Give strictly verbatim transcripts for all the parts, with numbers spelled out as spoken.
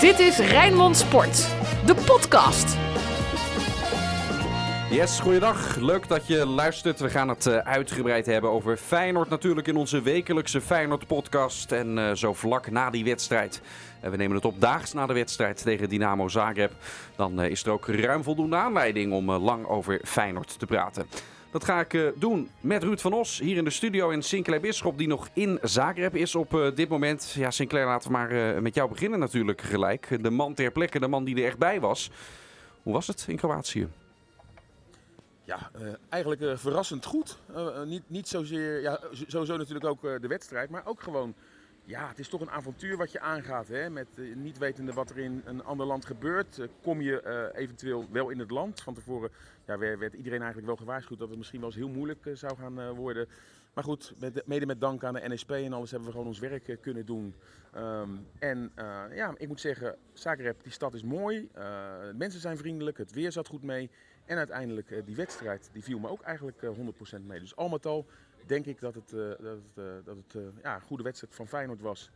Dit is Rijnmond Sport, de podcast. Yes, goeiedag. Leuk dat je luistert. We gaan het uh, uitgebreid hebben over Feyenoord natuurlijk in onze wekelijkse Feyenoord-podcast. En uh, zo vlak na die wedstrijd. En we nemen het op daags na de wedstrijd tegen Dynamo Zagreb. Dan uh, is er ook ruim voldoende aanleiding om uh, lang over Feyenoord te praten. Dat ga ik doen met Ruud van Os hier in de studio en Sinclair Bisschop die nog in Zagreb is op dit moment. Ja, Sinclair, laten we maar met jou beginnen natuurlijk gelijk. De man ter plekke, de man die er echt bij was. Hoe was het in Kroatië? Ja, uh, eigenlijk uh, verrassend goed. Uh, niet, niet zozeer, ja, sowieso natuurlijk ook uh, de wedstrijd, maar ook gewoon... Ja, het is toch een avontuur wat je aangaat, hè? Met uh, niet wetende wat er in een ander land gebeurt. Uh, kom je uh, eventueel wel in het land. Van tevoren ja, werd iedereen eigenlijk wel gewaarschuwd dat het misschien wel eens heel moeilijk uh, zou gaan uh, worden. Maar goed, met, mede met dank aan de N S P en alles hebben we gewoon ons werk uh, kunnen doen. Um, en uh, ja, ik moet zeggen, Zagreb, die stad is mooi. Uh, de mensen zijn vriendelijk, het weer zat goed mee. En uiteindelijk uh, die wedstrijd, die viel me ook eigenlijk uh, honderd procent mee. Dus al met al... denk ik dat het, uh, dat het, uh, dat het uh, ja, een goede wedstrijd van Feyenoord was.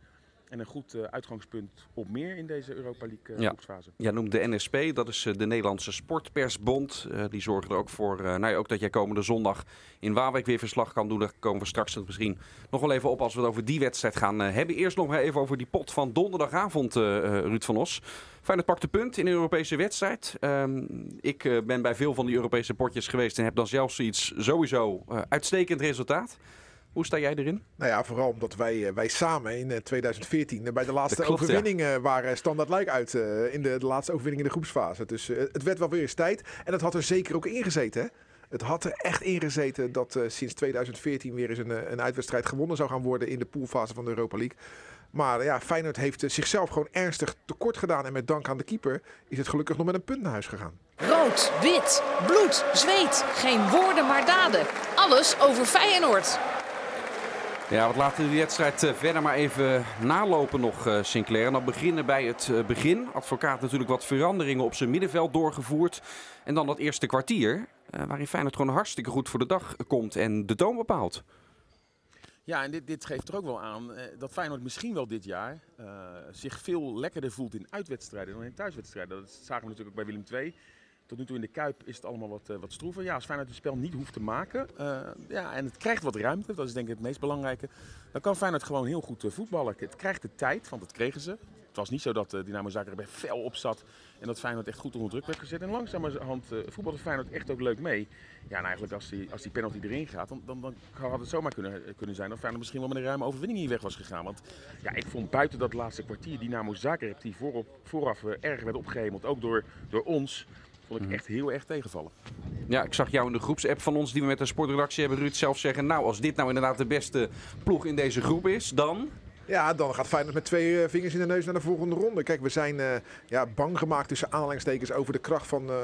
En een goed uh, uitgangspunt op meer in deze Europa League uh, ja. groepsfase. Ja, noem de N S P, dat is uh, de Nederlandse Sportpersbond. Uh, die zorgen er ook voor uh, nou ja, ook dat jij komende zondag in Waalwijk weer verslag kan doen. Daar komen we straks misschien nog wel even op als we het over die wedstrijd gaan uh, hebben. Eerst nog even over die pot van donderdagavond, uh, uh, Ruud van Os. Feyenoord pakt de punt in de Europese wedstrijd. Um, ik uh, ben bij veel van die Europese potjes geweest en heb dan zelfs zoiets sowieso uh, uitstekend resultaat. Hoe sta jij erin? Nou ja, vooral omdat wij, wij samen in tweeduizend veertien bij de laatste klopt, overwinning ja. waren Standaard Luik uit. Uh, in de, de laatste overwinning in de groepsfase. Dus uh, het werd wel weer eens tijd. En dat had er zeker ook ingezeten, hè? Het had er echt ingezeten dat uh, sinds tweeduizend veertien weer eens een, een uitwedstrijd gewonnen zou gaan worden in de poolfase van de Europa League. Maar ja, Feyenoord heeft zichzelf gewoon ernstig tekort gedaan. En met dank aan de keeper is het gelukkig nog met een punt naar huis gegaan. Rood, wit, bloed, zweet. Geen woorden maar daden. Alles over Feyenoord. Ja, wat laten we die wedstrijd verder maar even nalopen nog, Sinclair. En dan beginnen bij het begin. Advocaat natuurlijk wat veranderingen op zijn middenveld doorgevoerd. En dan dat eerste kwartier, waarin Feyenoord gewoon hartstikke goed voor de dag komt en de toon bepaalt. Ja, en dit, dit geeft er ook wel aan dat Feyenoord misschien wel dit jaar uh, zich veel lekkerder voelt in uitwedstrijden dan in thuiswedstrijden. Dat zagen we natuurlijk ook bij Willem twee. Tot nu toe in de Kuip is het allemaal wat, uh, wat stroever. Ja, als Feyenoord het spel niet hoeft te maken uh, ja, en het krijgt wat ruimte, dat is denk ik het meest belangrijke, dan kan Feyenoord gewoon heel goed uh, voetballen. Het krijgt de tijd, want dat kregen ze. Het was niet zo dat uh, Dynamo Zagreb er fel op zat en dat Feyenoord echt goed onder druk werd gezet. En langzamerhand uh, voetbalde Feyenoord echt ook leuk mee. Ja, en eigenlijk als die, als die penalty erin gaat, dan, dan, dan had het zomaar kunnen, kunnen zijn dat Feyenoord misschien wel met een ruime overwinning hier weg was gegaan. Want ja, ik vond buiten dat laatste kwartier Dynamo Zagreb, die voorop, vooraf uh, erg werd opgehemeld, ook door, door ons... vond ik echt heel erg tegenvallen. Ja, ik zag jou in de groepsapp van ons die we met de sportredactie hebben, Ruud, zelf zeggen... nou, als dit nou inderdaad de beste ploeg in deze groep is, dan... Ja, dan gaat Feyenoord met twee vingers in de neus naar de volgende ronde. Kijk, we zijn uh, ja, bang gemaakt tussen aanhalingstekens over de kracht van, uh,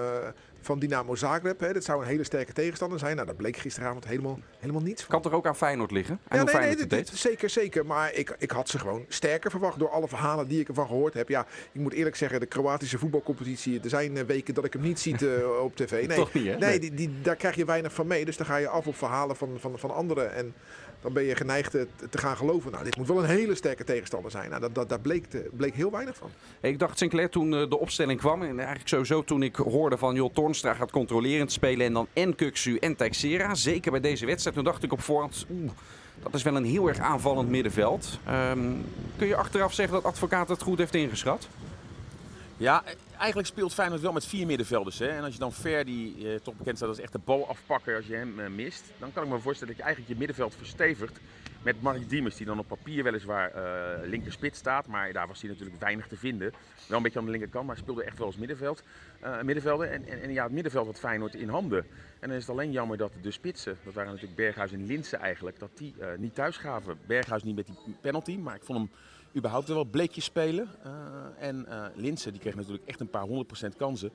van Dynamo Zagreb. Hè. Dat zou een hele sterke tegenstander zijn. Nou, dat bleek gisteravond helemaal, helemaal niets van. Kan toch ook aan Feyenoord liggen? Ja, nee, Feyenoord nee, dit, dit, zeker, zeker. Maar ik, ik had ze gewoon sterker verwacht door alle verhalen die ik ervan gehoord heb. Ja, ik moet eerlijk zeggen, de Kroatische voetbalcompetitie, er zijn weken dat ik hem niet zie uh, op tv. Nee, toch niet, hè? Nee, die, die, daar krijg je weinig van mee. Dus dan ga je af op verhalen van, van, van anderen en... dan ben je geneigd te gaan geloven. Nou, dit moet wel een hele sterke tegenstander zijn. Nou, dat, dat, daar bleek, bleek heel weinig van. Ik dacht Sinclair toen de opstelling kwam. En eigenlijk sowieso toen ik hoorde van Jol Tornstra gaat controlerend spelen. En dan en Kuxu en Texera. Zeker bij deze wedstrijd. Toen dacht ik op voorhand, oeh, dat is wel een heel erg aanvallend middenveld. Um, kun je achteraf zeggen dat Advocaat het goed heeft ingeschat? Ja, eigenlijk speelt Feyenoord wel met vier middenvelders. Hè? En als je dan Ver, die eh, toch bekend staat als echt de bal afpakken als je hem eh, mist. Dan kan ik me voorstellen dat je eigenlijk je middenveld verstevigt met Marc Diemers. Die dan op papier weliswaar uh, linkerspits staat. Maar daar was hij natuurlijk weinig te vinden. Wel een beetje aan de linkerkant, maar speelde echt wel als middenveld, uh, middenvelder. En, en, en ja, het middenveld had Feyenoord in handen. En dan is het alleen jammer dat de spitsen, dat waren natuurlijk Berghuis en Linssen eigenlijk, dat die uh, niet thuis gaven. Berghuis niet met die penalty, maar ik vond hem... überhaupt wel bleekjes spelen. Uh, en uh, Linssen, die kreeg natuurlijk echt een paar honderd procent kansen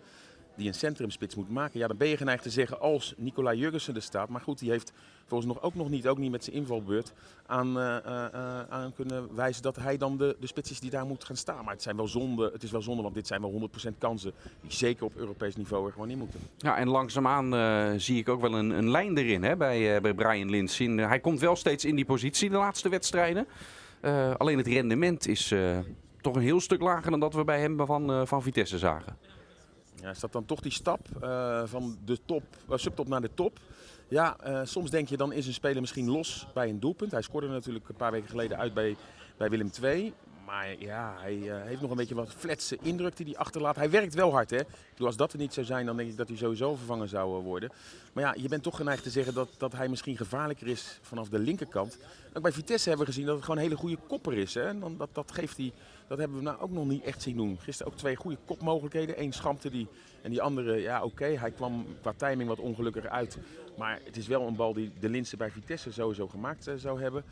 die een centrumspits moet maken. Ja, dan ben je geneigd te zeggen als Nicolai Jørgensen er staat. Maar goed, die heeft volgens nog ook nog niet, ook niet met zijn invalbeurt aan, uh, uh, aan kunnen wijzen dat hij dan de, de spits is die daar moet gaan staan. Maar het, zijn wel zonde, het is wel zonde, want dit zijn wel honderd procent kansen die zeker op Europees niveau er gewoon in moeten. Ja, en langzaamaan uh, zie ik ook wel een, een lijn erin hè, bij, uh, bij Bryan Linssen. Hij komt wel steeds in die positie de laatste wedstrijden. Uh, alleen het rendement is uh, toch een heel stuk lager dan dat we bij hem van, uh, van Vitesse zagen. Ja, is dat dan toch die stap uh, van de top, uh, subtop naar de top? Ja, uh, soms denk je dan is een speler misschien los bij een doelpunt. Hij scoorde natuurlijk een paar weken geleden uit bij, bij Willem twee. Maar ja, hij uh, heeft nog een beetje wat flatse indruk die hij achterlaat. Hij werkt wel hard, hè? Ik bedoel, als dat er niet zou zijn, dan denk ik dat hij sowieso vervangen zou worden. Maar ja, je bent toch geneigd te zeggen dat, dat hij misschien gevaarlijker is vanaf de linkerkant. Ook bij Vitesse hebben we gezien dat het gewoon een hele goede kopper is, hè? En dan, dat, dat, geeft hij, dat hebben we nou ook nog niet echt zien doen. Gisteren ook twee goede kopmogelijkheden. Eén schampte die en die andere, ja oké, okay, hij kwam qua timing wat ongelukkig uit. Maar het is wel een bal die de Linssen bij Vitesse sowieso gemaakt uh, zou hebben.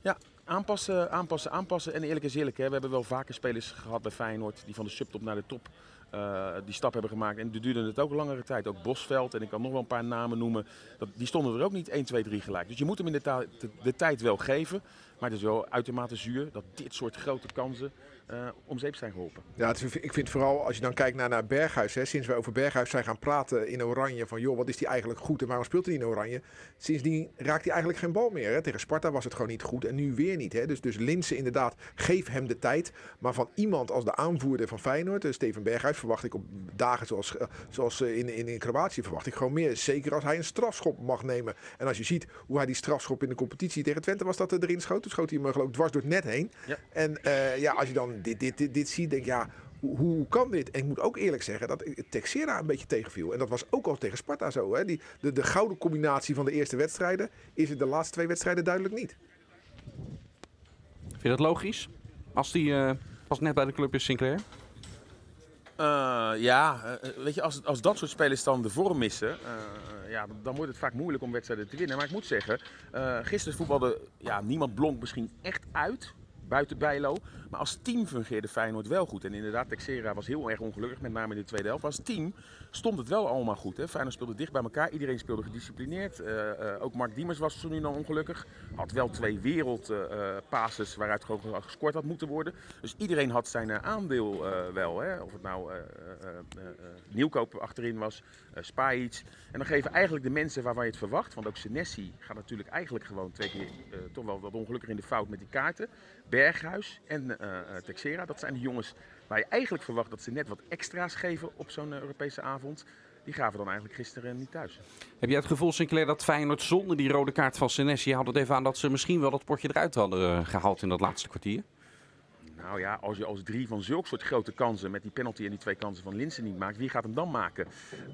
Ja. Aanpassen, aanpassen, aanpassen. En eerlijk is eerlijk, hè. We hebben wel vaker spelers gehad bij Feyenoord die van de subtop naar de top uh, die stap hebben gemaakt. En die duurde het ook langere tijd. Ook Bosveld en ik kan nog wel een paar namen noemen. Dat, die stonden er ook niet één, twee, drie gelijk. Dus je moet hem in de, ta- de, de tijd wel geven. Maar het is wel uitermate zuur dat dit soort grote kansen Uh, om zeep zijn geholpen. Ja, het, ik vind vooral als je dan kijkt naar, naar Berghuis. Hè, sinds wij over Berghuis zijn gaan praten in Oranje. Van joh, wat is die eigenlijk goed en waarom speelt hij in Oranje? Sindsdien raakt hij eigenlijk geen bal meer. Hè. Tegen Sparta was het gewoon niet goed en nu weer niet. Hè. Dus, dus Linssen inderdaad, geef hem de tijd. Maar van iemand als de aanvoerder van Feyenoord, uh, Steven Berghuis, verwacht ik op dagen zoals, uh, zoals uh, in, in, in Kroatië verwacht ik gewoon meer. Zeker als hij een strafschop mag nemen. En als je ziet hoe hij die strafschop in de competitie tegen Twente was dat uh, erin schoot. Toen schoot hij hem geloof ik dwars door het net heen. Ja. En uh, ja, als je dan Dit, dit, dit, dit zie, denk ja, hoe, hoe kan dit? En ik moet ook eerlijk zeggen dat Texera een beetje tegenviel. En dat was ook al tegen Sparta zo. Hè? Die, de, de gouden combinatie van de eerste wedstrijden is het de laatste twee wedstrijden duidelijk niet. Vind je dat logisch? Als die uh, pas net bij de club is, Sinclair? Uh, ja, uh, weet je, als, als dat soort spelers dan de vorm missen, uh, ja, dan wordt het vaak moeilijk om wedstrijden te winnen. Maar ik moet zeggen, uh, gisteren voetbalde ja, niemand Blonk misschien echt uit. Buiten Bijlow. Maar als team fungeerde Feyenoord wel goed. En inderdaad, Texera was heel erg ongelukkig, met name in de tweede helft. Maar als team stond het wel allemaal goed. Hè? Feyenoord speelde dicht bij elkaar. Iedereen speelde gedisciplineerd. Uh, uh, ook Marc Diemers was zo nu nog ongelukkig. Had wel twee wereldpases uh, waaruit gewoon gescoord had moeten worden. Dus iedereen had zijn uh, aandeel uh, wel. Hè? Of het nou uh, uh, uh, uh, Nieuwkoop achterin was, uh, Spajic. En dan geven eigenlijk de mensen waarvan je het verwacht. Want ook Senesi gaat natuurlijk eigenlijk gewoon twee keer uh, toch wel wat ongelukkig in de fout met die kaarten. Berghuis en uh, Texera, dat zijn de jongens waar je eigenlijk verwacht dat ze net wat extra's geven op zo'n uh, Europese avond. Die gaven dan eigenlijk gisteren niet thuis. Heb jij het gevoel, Sinclair, dat Feyenoord zonder die rode kaart van Senesi, je had het even aan dat ze misschien wel dat potje eruit hadden uh, gehaald in dat laatste kwartier? Nou ja, als je als drie van zulke soort grote kansen met die penalty en die twee kansen van Linssen niet maakt, wie gaat hem dan maken?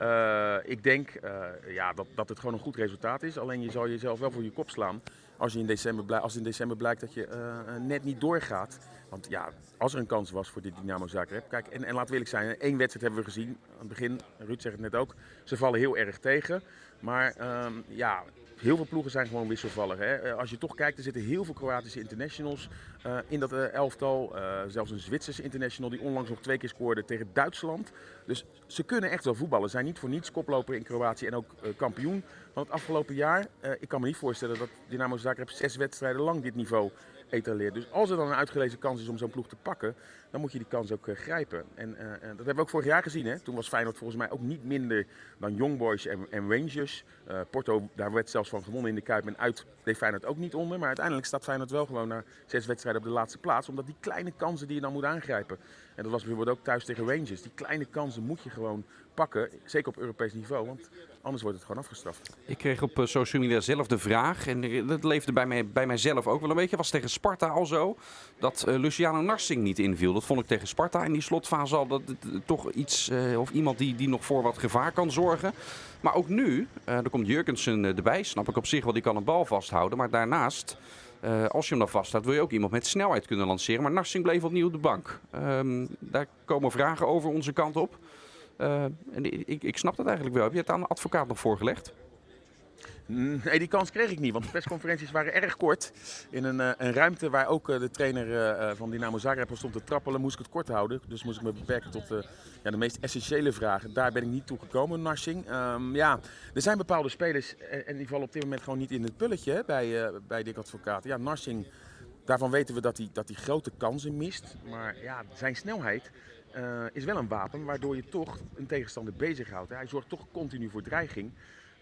Uh, ik denk uh, ja, dat, dat het gewoon een goed resultaat is. Alleen je zal jezelf wel voor je kop slaan als je in december, blij, als in december blijkt dat je uh, net niet doorgaat. Want ja, als er een kans was voor dit Dynamo Zagreb. Kijk, en, en laten we eerlijk zijn, één wedstrijd hebben we gezien. Aan het begin, Ruud zegt het net ook, ze vallen heel erg tegen. Maar uh, ja... heel veel ploegen zijn gewoon wisselvallig. Hè? Als je toch kijkt, er zitten heel veel Kroatische internationals uh, in dat uh, elftal. Uh, zelfs een Zwitserse international die onlangs nog twee keer scoorde tegen Duitsland. Dus ze kunnen echt wel voetballen. Zijn niet voor niets koploper in Kroatië en ook uh, kampioen van het afgelopen jaar. Uh, ik kan me niet voorstellen dat Dynamo Zagreb zes wedstrijden lang dit niveau etaleert. Dus als er dan een uitgelezen kans is om zo'n ploeg te pakken, dan moet je die kans ook uh, grijpen. En uh, dat hebben we ook vorig jaar gezien. Hè? Toen was Feyenoord volgens mij ook niet minder dan Young Boys en, en Rangers. Uh, Porto, daar werd zelfs van gewonnen in de Kuip en uit deed Feyenoord ook niet onder. Maar uiteindelijk staat Feyenoord wel gewoon na zes wedstrijden op de laatste plaats. Omdat die kleine kansen die je dan moet aangrijpen. En dat was bijvoorbeeld ook thuis tegen Rangers. Die kleine kansen moet je gewoon pakken. Zeker op Europees niveau, want anders wordt het gewoon afgestraft. Ik kreeg op social media zelf de vraag. En dat leefde bij, mij, bij mijzelf ook wel een beetje. Was tegen Sparta al zo dat uh, Luciano Narsingh niet inviel. Dat vond ik tegen Sparta in die slotfase al dat, dat, dat, toch iets, uh, of iemand die, die nog voor wat gevaar kan zorgen. Maar ook nu, uh, er komt Jørgensen uh, erbij, snap ik op zich wel, die kan een bal vasthouden. Maar daarnaast, uh, als je hem dan vasthoudt, wil je ook iemand met snelheid kunnen lanceren. Maar Narsingh bleef opnieuw op de bank. Um, daar komen vragen over onze kant op. Uh, en ik, ik snap dat eigenlijk wel. Heb je het aan de advocaat nog voorgelegd? Nee, die kans kreeg ik niet, want de persconferenties waren erg kort. In een, uh, een ruimte waar ook uh, de trainer uh, van Dynamo Zagreb stond te trappelen, moest ik het kort houden. Dus moest ik me beperken tot uh, ja, de meest essentiële vragen. Daar ben ik niet toe gekomen, Narsingh. Um, ja, er zijn bepaalde spelers, en, en die vallen op dit moment gewoon niet in het pulletje hè, bij, uh, bij Dik Advocaat. Ja, Narsingh, daarvan weten we dat hij dat hij grote kansen mist. Maar ja, zijn snelheid uh, is wel een wapen waardoor je toch een tegenstander bezighoudt. Hij zorgt toch continu voor dreiging.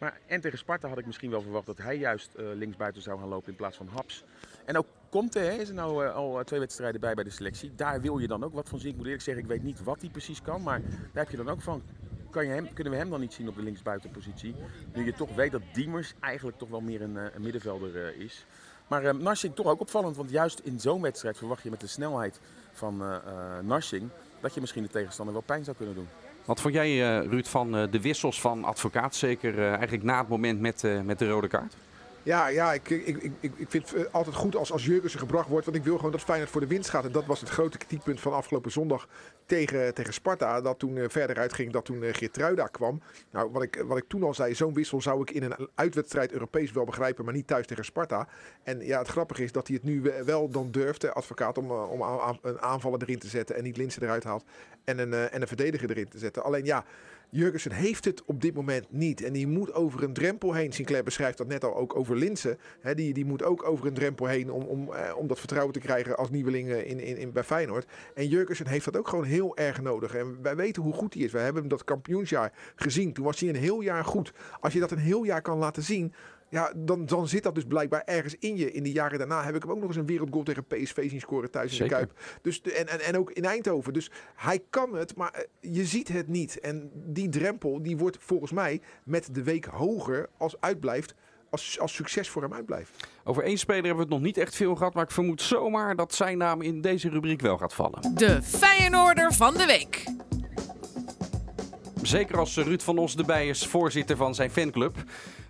Maar en tegen Sparta had ik misschien wel verwacht dat hij juist uh, linksbuiten zou gaan lopen in plaats van Haps. En ook komt, hè, is er nou uh, al twee wedstrijden bij bij de selectie. Daar wil je dan ook wat van zien. Ik moet eerlijk zeggen, ik weet niet wat hij precies kan, maar daar heb je dan ook van. Kan je hem, kunnen we hem dan niet zien op de linksbuitenpositie? Nu je toch weet dat Diemers eigenlijk toch wel meer een, een middenvelder uh, is. Maar uh, Narsingh toch ook opvallend, want juist in zo'n wedstrijd verwacht je met de snelheid van uh, uh, Narsingh dat je misschien de tegenstander wel pijn zou kunnen doen. Wat vond jij, uh, Ruud, van uh, de wissels van Advocaat, zeker uh, eigenlijk na het moment met, uh, met de rode kaart? Ja, ja ik, ik, ik, ik vind het altijd goed als, als Jørgensen gebracht wordt. Want ik wil gewoon dat Feyenoord voor de winst gaat. En dat was het grote kritiekpunt van afgelopen zondag tegen, tegen Sparta. Dat toen verder uitging dat toen Geertruida kwam. Nou, wat ik, wat ik toen al zei, zo'n wissel zou ik in een uitwedstrijd Europees wel begrijpen. Maar niet thuis tegen Sparta. En ja, het grappige is dat hij het nu wel dan durft, Advocaat, om, om een aanvaller erin te zetten. En niet Linssen eruit haalt. En een, en een verdediger erin te zetten. Alleen ja, Jørgensen heeft het op dit moment niet. En die moet over een drempel heen. Sinclair beschrijft dat net al ook over Linssen. He, die, die moet ook over een drempel heen om, om, eh, om dat vertrouwen te krijgen als nieuweling in, in, in, bij Feyenoord. En Jørgensen heeft dat ook gewoon heel erg nodig. En wij weten hoe goed hij is. We hebben hem dat kampioensjaar gezien. Toen was hij een heel jaar goed. Als je dat een heel jaar kan laten zien, ja, dan, dan zit dat dus blijkbaar ergens in je. In de jaren daarna heb ik hem ook nog eens een wereldgoal tegen P S V zien scoren thuis in de Kuip. Dus de, en, en, en ook in Eindhoven. Dus hij kan het, maar je ziet het niet. En die drempel die wordt volgens mij met de week hoger als uitblijft. Als, als succes voor hem uitblijft. Over één speler hebben we het nog niet echt veel gehad, maar ik vermoed zomaar dat zijn naam in deze rubriek wel gaat vallen. De Feyenoorder van de week. Zeker als Ruud van Os erbij is, voorzitter van zijn fanclub.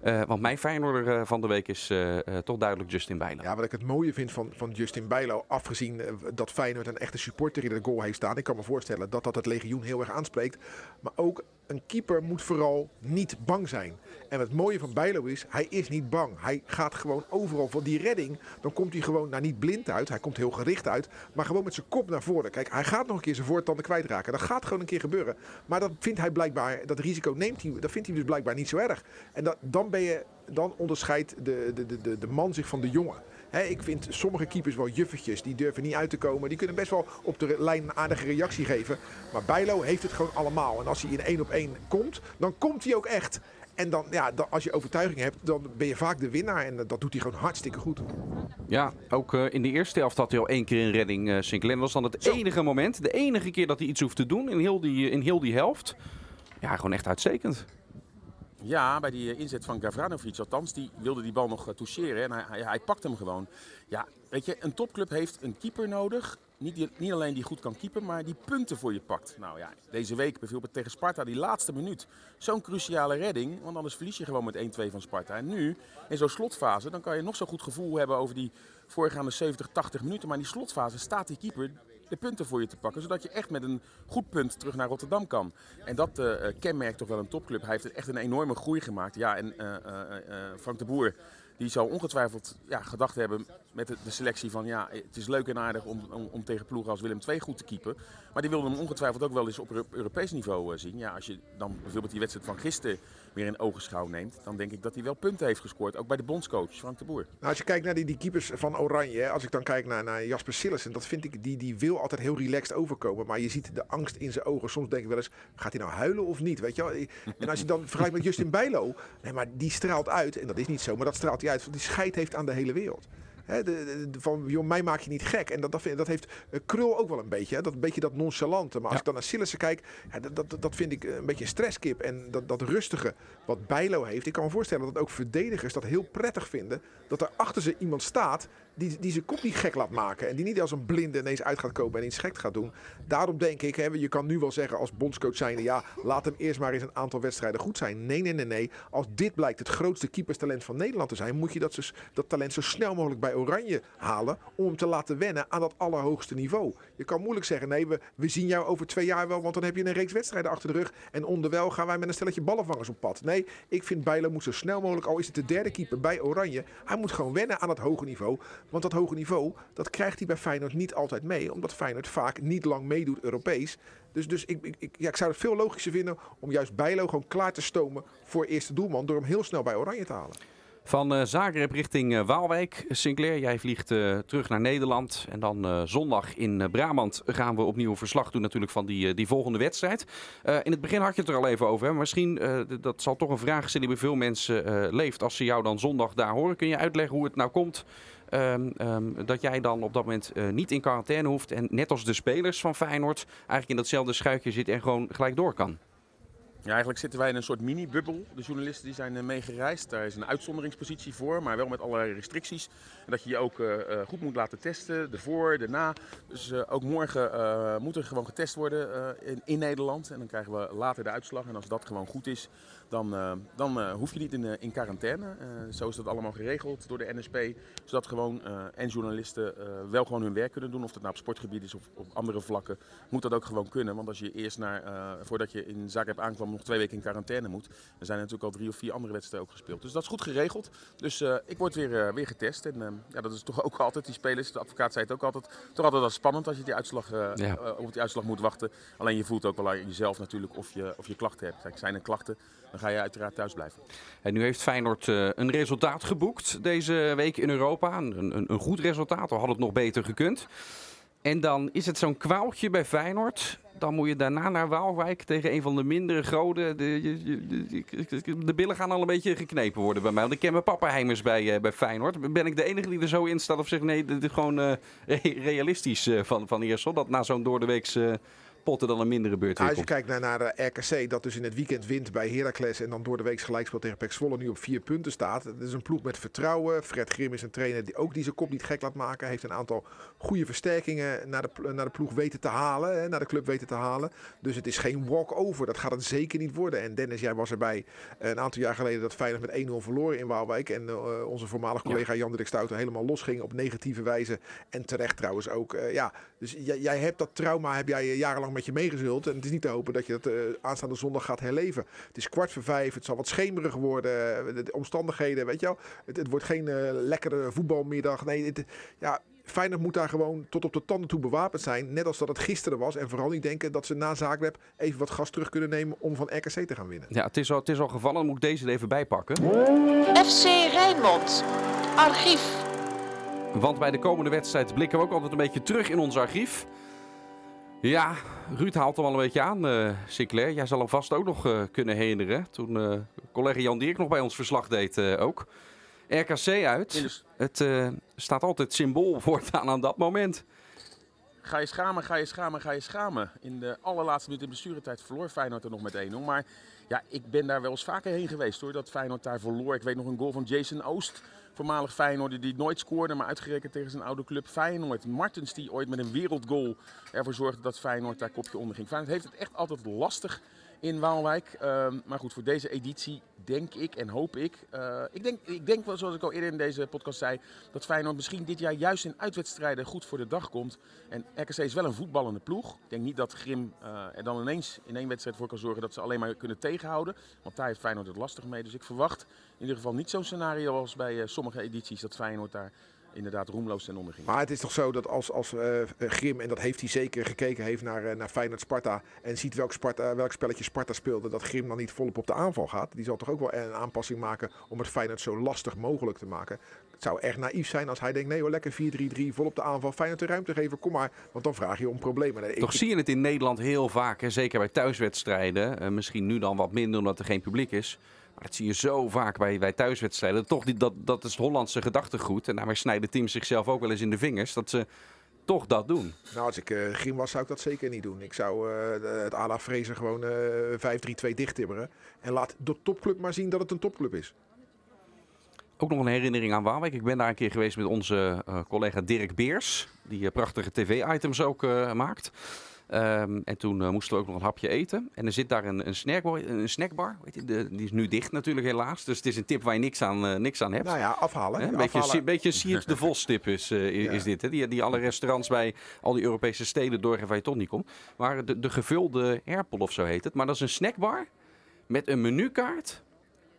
Uh, want mijn Feyenoorder uh, van de week is uh, uh, toch duidelijk Justin Bijlow. Ja, wat ik het mooie vind van, van Justin Bijlow, afgezien uh, dat Feyenoord een echte supporter in de goal heeft staan. Ik kan me voorstellen dat dat het legioen heel erg aanspreekt. Maar ook een keeper moet vooral niet bang zijn. En het mooie van Bijlow is, hij is niet bang. Hij gaat gewoon overal van die redding. Dan komt hij gewoon nou, niet blind uit. Hij komt heel gericht uit. Maar gewoon met zijn kop naar voren. Kijk, hij gaat nog een keer zijn voortanden kwijtraken. Dat gaat gewoon een keer gebeuren. Maar dat vindt hij blijkbaar, dat risico neemt hij, dat vindt hij dus blijkbaar niet zo erg. En dat, dan ben je, dan onderscheidt de, de, de, de man zich van de jongen. He, ik vind sommige keepers wel juffertjes. Die durven niet uit te komen. Die kunnen best wel op de lijn een aardige reactie geven. Maar Bijlow heeft het gewoon allemaal. En als hij in één op één komt, dan komt hij ook echt. En dan, ja, dan, als je overtuiging hebt, dan ben je vaak de winnaar. En dat doet hij gewoon hartstikke goed. Ja, ook uh, in de eerste helft had hij al één keer een redding, uh, Sinclair. Dat was dan het Zo. enige moment. De enige keer dat hij iets hoeft te doen in heel die, in heel die helft. Ja, gewoon echt uitstekend. Ja, bij die inzet van Gavranovic, althans, die wilde die bal nog toucheren en hij, hij, hij pakt hem gewoon. Ja, weet je, een topclub heeft een keeper nodig. Niet, niet alleen die goed kan keepen, maar die punten voor je pakt. Nou ja, deze week bijvoorbeeld tegen Sparta, die laatste minuut. Zo'n cruciale redding, want anders verlies je gewoon met één-twee van Sparta. En nu, in zo'n slotfase, dan kan je nog zo'n goed gevoel hebben over die voorgaande zeventig, tachtig minuten. Maar in die slotfase staat die keeper de punten voor je te pakken, zodat je echt met een goed punt terug naar Rotterdam kan. En dat uh, kenmerkt toch wel een topclub. Hij heeft echt een enorme groei gemaakt. Ja, en uh, uh, uh, Frank de Boer, die zou ongetwijfeld ja, gedacht hebben met de, de selectie van ja, het is leuk en aardig om, om, om tegen ploegen als Willem twee goed te keepen. Maar die wilde hem ongetwijfeld ook wel eens op Europees niveau uh, zien. Ja, als je dan bijvoorbeeld die wedstrijd van gisteren weer in ogenschouw neemt, dan denk ik dat hij wel punten heeft gescoord. Ook bij de bondscoach Frank de Boer. Nou, als je kijkt naar die, die keepers van Oranje, hè, als ik dan kijk naar, naar Jasper Sillissen, dat vind ik, die, die wil altijd heel relaxed overkomen. Maar je ziet de angst in zijn ogen. Soms denk ik wel eens, gaat hij nou huilen of niet? Weet je wel? En als je dan vergelijkt met Justin Bijlow, nee, maar die straalt uit. En dat is niet zo, maar dat straalt uit, want die scheid heeft aan de hele wereld. He, de, de, van, joh, mij maak je niet gek. En dat, dat, dat heeft uh, Krul ook wel een beetje. Hè? Dat een beetje dat nonchalante. Maar als ja. ik dan naar Sillissen kijk, ja, dat, dat, dat vind ik een beetje een stresskip. En dat, dat rustige wat Bijlow heeft. Ik kan me voorstellen dat ook verdedigers dat heel prettig vinden. Dat er achter ze iemand staat die, die zijn kop niet gek laat maken. En die niet als een blinde ineens uit gaat komen en iets gek gaat doen. Daarom denk ik, hè, je kan nu wel zeggen als bondscoach zijnde, ja, laat hem eerst maar eens een aantal wedstrijden goed zijn. Nee, nee, nee, nee. Als dit blijkt het grootste keeperstalent van Nederland te zijn, moet je dat, dat talent zo snel mogelijk bij Oranje halen om hem te laten wennen aan dat allerhoogste niveau. Je kan moeilijk zeggen, nee, we, we zien jou over twee jaar wel, want dan heb je een reeks wedstrijden achter de rug en onderwijl gaan wij met een stelletje ballenvangers op pad. Nee, ik vind Bijlow moet zo snel mogelijk, al is het de derde keeper bij Oranje, hij moet gewoon wennen aan het hoge niveau, want dat hoge niveau, dat krijgt hij bij Feyenoord niet altijd mee, omdat Feyenoord vaak niet lang meedoet Europees. Dus, dus ik, ik, ja, ik zou het veel logischer vinden om juist Bijlow gewoon klaar te stomen voor eerste doelman door hem heel snel bij Oranje te halen. Van uh, Zagreb richting uh, Waalwijk. Sinclair, jij vliegt uh, terug naar Nederland. En dan uh, zondag in uh, Brabant gaan we opnieuw een verslag doen natuurlijk van die, uh, die volgende wedstrijd. Uh, in het begin had je het er al even over. Hè? Misschien, uh, dat zal toch een vraag zijn die bij veel mensen uh, leeft. Als ze jou dan zondag daar horen, kun je uitleggen hoe het nou komt Um, um, dat jij dan op dat moment uh, niet in quarantaine hoeft. En net als de spelers van Feyenoord eigenlijk in datzelfde schuitje zit en gewoon gelijk door kan. Ja, eigenlijk zitten wij in een soort mini-bubbel. De journalisten die zijn uh, meegereisd. Daar is een uitzonderingspositie voor, maar wel met allerlei restricties. En dat je je ook uh, goed moet laten testen, de voor, de na. Dus uh, ook morgen uh, moet er gewoon getest worden uh, in, in Nederland. En dan krijgen we later de uitslag. En als dat gewoon goed is, dan, uh, dan uh, hoef je niet in, uh, in quarantaine. Uh, zo is dat allemaal geregeld door de N S P. Zodat gewoon uh, en journalisten uh, wel gewoon hun werk kunnen doen. Of dat nou op sportgebied is of op andere vlakken, moet dat ook gewoon kunnen. Want als je eerst naar, uh, voordat je in Zagreb aankwam, nog twee weken in quarantaine moet. Er zijn natuurlijk al drie of vier andere wedstrijden ook gespeeld. Dus dat is goed geregeld. Dus uh, ik word weer, uh, weer getest. En uh, ja, dat is toch ook altijd, die spelers, de advocaat zei het ook altijd, toch altijd wel spannend als je die uitslag, uh, ja. uh, op die uitslag moet wachten. Alleen je voelt ook wel aan jezelf natuurlijk of je, of je klachten hebt. Kijk, zijn er klachten, dan ga je uiteraard thuis blijven. En nu heeft Feyenoord uh, een resultaat geboekt deze week in Europa. Een, een, een goed resultaat, al had het nog beter gekund. En dan is het zo'n kwaaltje bij Feyenoord. Dan moet je daarna naar Waalwijk tegen een van de mindere goden. De, de, de, de billen gaan al een beetje geknepen worden bij mij. Want ik ken mijn pappenheimers bij, uh, bij Feyenoord. Ben ik de enige die er zo in staat of zegt nee, dit is gewoon uh, realistisch uh, van, van Eersel. Dat na zo'n doordeweekse Uh, potten dan een mindere beurt. Nou, als je kijkt naar, naar uh, R K C, dat dus in het weekend wint bij Heracles en dan door de week gelijkspel tegen P E C Zwolle nu op vier punten staat. Het is een ploeg met vertrouwen. Fred Grim is een trainer die ook die zijn kop niet gek laat maken. Heeft een aantal goede versterkingen naar de, naar de ploeg weten te halen, hè, naar de club weten te halen. Dus het is geen walk-over. Dat gaat het zeker niet worden. En Dennis, jij was erbij een aantal jaar geleden dat Feyenoord met één nul verloren in Waalwijk. En uh, onze voormalig collega ja. Jan-Dirk Stouten helemaal losging op negatieve wijze. En terecht trouwens ook. Uh, ja. Dus jij, jij hebt dat trauma, heb jij jarenlang met je meegezult. En het is niet te hopen dat je dat uh, aanstaande zondag gaat herleven. Het is kwart voor vijf. Het zal wat schemerig worden. De, de omstandigheden, weet je wel. Het, het wordt geen uh, lekkere voetbalmiddag. Nee, het, ja, Feyenoord moet daar gewoon tot op de tanden toe bewapend zijn. Net als dat het gisteren was. En vooral niet denken dat ze na Zagreb even wat gas terug kunnen nemen om van R K C te gaan winnen. Ja, het is al, het is al gevallen. Dan moet ik deze er even bij pakken. F C Rijnmond. Archief. Want bij de komende wedstrijd blikken we ook altijd een beetje terug in ons archief. Ja, Ruud haalt hem al een beetje aan, uh, Sinclair. Jij zal hem vast ook nog uh, kunnen herinneren. Toen uh, collega Jan Dirk nog bij ons verslag deed uh, ook. R K C uit. Yes. Het uh, staat altijd symbool voortaan aan dat moment. Ga je schamen, ga je schamen, ga je schamen. In de allerlaatste minuut in blessuretijd verloor Feyenoord er nog met één nul. Maar ja, ik ben daar wel eens vaker heen geweest hoor, dat Feyenoord daar verloor. Ik weet nog een goal van Jason Oost. Voormalig Feyenoord die nooit scoorde, maar uitgerekend tegen zijn oude club Feyenoord. Martens die ooit met een wereldgoal ervoor zorgde dat Feyenoord daar kopje onder ging. Feyenoord heeft het echt altijd lastig in Waalwijk. Uh, maar goed, voor deze editie denk ik en hoop ik. Uh, ik, denk, ik denk wel, zoals ik al eerder in deze podcast zei, dat Feyenoord misschien dit jaar juist in uitwedstrijden goed voor de dag komt. En R K C is wel een voetballende ploeg. Ik denk niet dat Grim uh, er dan ineens in één wedstrijd voor kan zorgen dat ze alleen maar kunnen tegenhouden. Want daar heeft Feyenoord het lastig mee. Dus ik verwacht in ieder geval niet zo'n scenario als bij uh, sommige edities dat Feyenoord daar inderdaad roemloos ten onder ging. Maar het is toch zo dat als, als uh, Grim, en dat heeft hij zeker gekeken, heeft naar, uh, naar Feyenoord Sparta en ziet welk, Sparta, welk spelletje Sparta speelde, dat Grim dan niet volop op de aanval gaat. Die zal toch ook wel een aanpassing maken om het Feyenoord zo lastig mogelijk te maken. Het zou echt naïef zijn als hij denkt, nee hoor, lekker vier drie drie, vol op de aanval, Feyenoord de ruimte geven, kom maar. Want dan vraag je om problemen. Nee, toch ik... zie je het in Nederland heel vaak, hè? Zeker bij thuiswedstrijden. Uh, misschien nu dan wat minder omdat er geen publiek is. Maar dat zie je zo vaak bij, bij thuiswedstrijden. Toch die, dat, dat is het Hollandse gedachtegoed. En daarmee snijden teams zichzelf ook wel eens in de vingers. Dat ze toch dat doen. Nou, als ik uh, Grim was, zou ik dat zeker niet doen. Ik zou uh, het à la Vrezen gewoon uh, vijf drie twee dichttimmeren. En laat de topclub maar zien dat het een topclub is. Ook nog een herinnering aan Waalwijk. Ik ben daar een keer geweest met onze uh, collega Dirk Beers. Die uh, prachtige tv-items ook uh, maakt. Um, en toen uh, moesten we ook nog een hapje eten. En er zit daar een, een, snackbar, een snackbar. Weet je, de, die is nu dicht natuurlijk helaas. Dus het is een tip waar je niks aan, uh, niks aan hebt. Nou ja, afhalen. He, een afhalen. Beetje een Siert de Vos tip is, uh, is, ja. is dit. Hè? Die, die alle restaurants bij al die Europese steden doorgeven waar je toch niet komt. Maar de, de gevulde herpel of zo heet het. Maar dat is een snackbar met een menukaart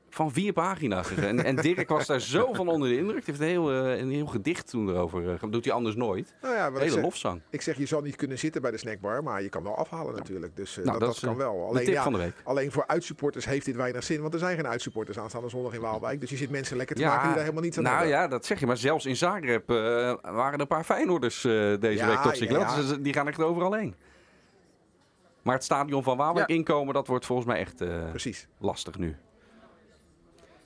van vier pagina's. En, en Dirk was daar zo van onder de indruk. Hij heeft een heel, een heel gedicht toen erover. Dat doet hij anders nooit. Nou ja, hele ik zeg, lofzang. Ik zeg, je zal niet kunnen zitten bij de snackbar, maar je kan wel afhalen natuurlijk. Dus uh, nou, dat, dat, dat kan wel. Alleen, tip ja, van de week. Alleen voor uitsupporters heeft dit weinig zin, want er zijn geen uitsupporters aanstaande zondag in Waalwijk. Dus je zit mensen lekker te ja, maken die daar helemaal niets aan nou hebben. Nou ja, dat zeg je. Maar zelfs in Zagreb uh, waren er een paar Feyenoorders uh, deze ja, week tot zich. Ja, dus die gaan echt overal heen. Maar het stadion van Waalwijk ja. inkomen, dat wordt volgens mij echt uh, lastig nu.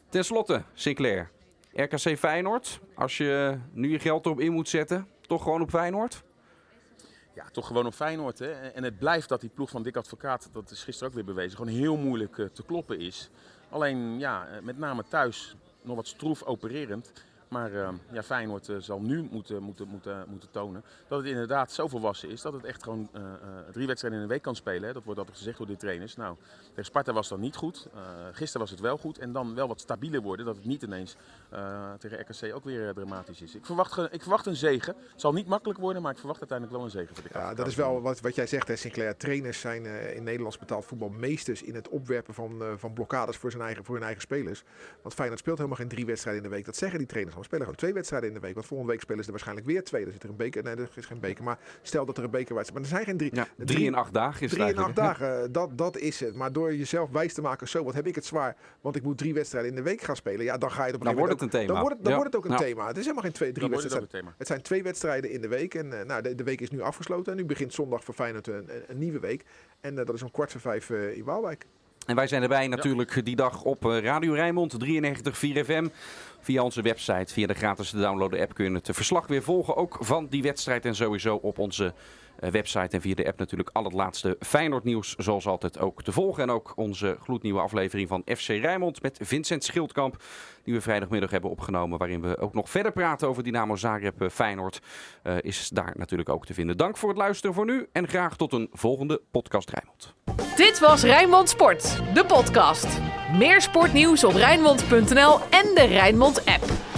Ten slotte, Sinclair, R K C Feyenoord, als je nu je geld erop in moet zetten, toch gewoon op Feyenoord? Ja, toch gewoon op Feyenoord. Hè? En het blijft dat die ploeg van Dik Advocaat, dat is gisteren ook weer bewezen, gewoon heel moeilijk uh, te kloppen is. Alleen, ja, met name thuis nog wat stroef opererend. Maar uh, ja, Feyenoord uh, zal nu moeten, moeten, moeten, moeten tonen dat het inderdaad zo volwassen is. Dat het echt gewoon uh, drie wedstrijden in een week kan spelen. Hè. Dat wordt altijd gezegd door de trainers. Nou, tegen Sparta was dat niet goed. Uh, gisteren was het wel goed. En dan wel wat stabieler worden. Dat het niet ineens uh, tegen R K C ook weer dramatisch is. Ik verwacht, ik verwacht een zege. Het zal niet makkelijk worden, maar ik verwacht uiteindelijk wel een zege. Ja, dat is wel wat, wat jij zegt, hè, Sinclair. Trainers zijn uh, in Nederlands betaald voetbal meesters in het opwerpen van, uh, van blokkades voor, zijn eigen, voor hun eigen spelers. Want Feyenoord speelt helemaal geen drie wedstrijden in de week. Dat zeggen die trainers. We spelen gewoon twee wedstrijden in de week. Want volgende week spelen ze er waarschijnlijk weer twee. Er zit er een beker. Nee, er is geen beker. Maar stel dat er een bekerwedstrijd. Maar er zijn geen drie. Ja, drie, drie in acht dagen is het eigenlijk. Drie in acht dagen. Dat, dat is het. Maar door jezelf wijs te maken. Zo, wat heb ik het zwaar. Want ik moet drie wedstrijden in de week gaan spelen. Ja, dan ga je op een dan wordt het een thema. Dan wordt het, dan ja. wordt het ook een ja. thema. Het is helemaal geen twee, drie wedstrijden. Het, het, het zijn twee wedstrijden in de week. En uh, nou, de, de week is nu afgesloten. En nu begint zondag voor Feyenoord een, een, een nieuwe week. En uh, dat is om kwart voor vijf uh, in Waalwijk. En wij zijn erbij natuurlijk ja. die dag op Radio Rijnmond, drieënnegentig vier F M. Via onze website, via de gratis te downloaden app kun je het verslag weer volgen. Ook van die wedstrijd en sowieso op onze website en via de app natuurlijk al het laatste Feyenoord nieuws zoals altijd ook te volgen. En ook onze gloednieuwe aflevering van F C Rijnmond met Vincent Schildkamp. Die we vrijdagmiddag hebben opgenomen waarin we ook nog verder praten over Dynamo Zagreb. Feyenoord uh, is daar natuurlijk ook te vinden. Dank voor het luisteren voor nu en graag tot een volgende podcast Rijnmond. Dit was Rijnmond Sport, de podcast. Meer sportnieuws op Rijnmond punt n l en de Rijnmond app.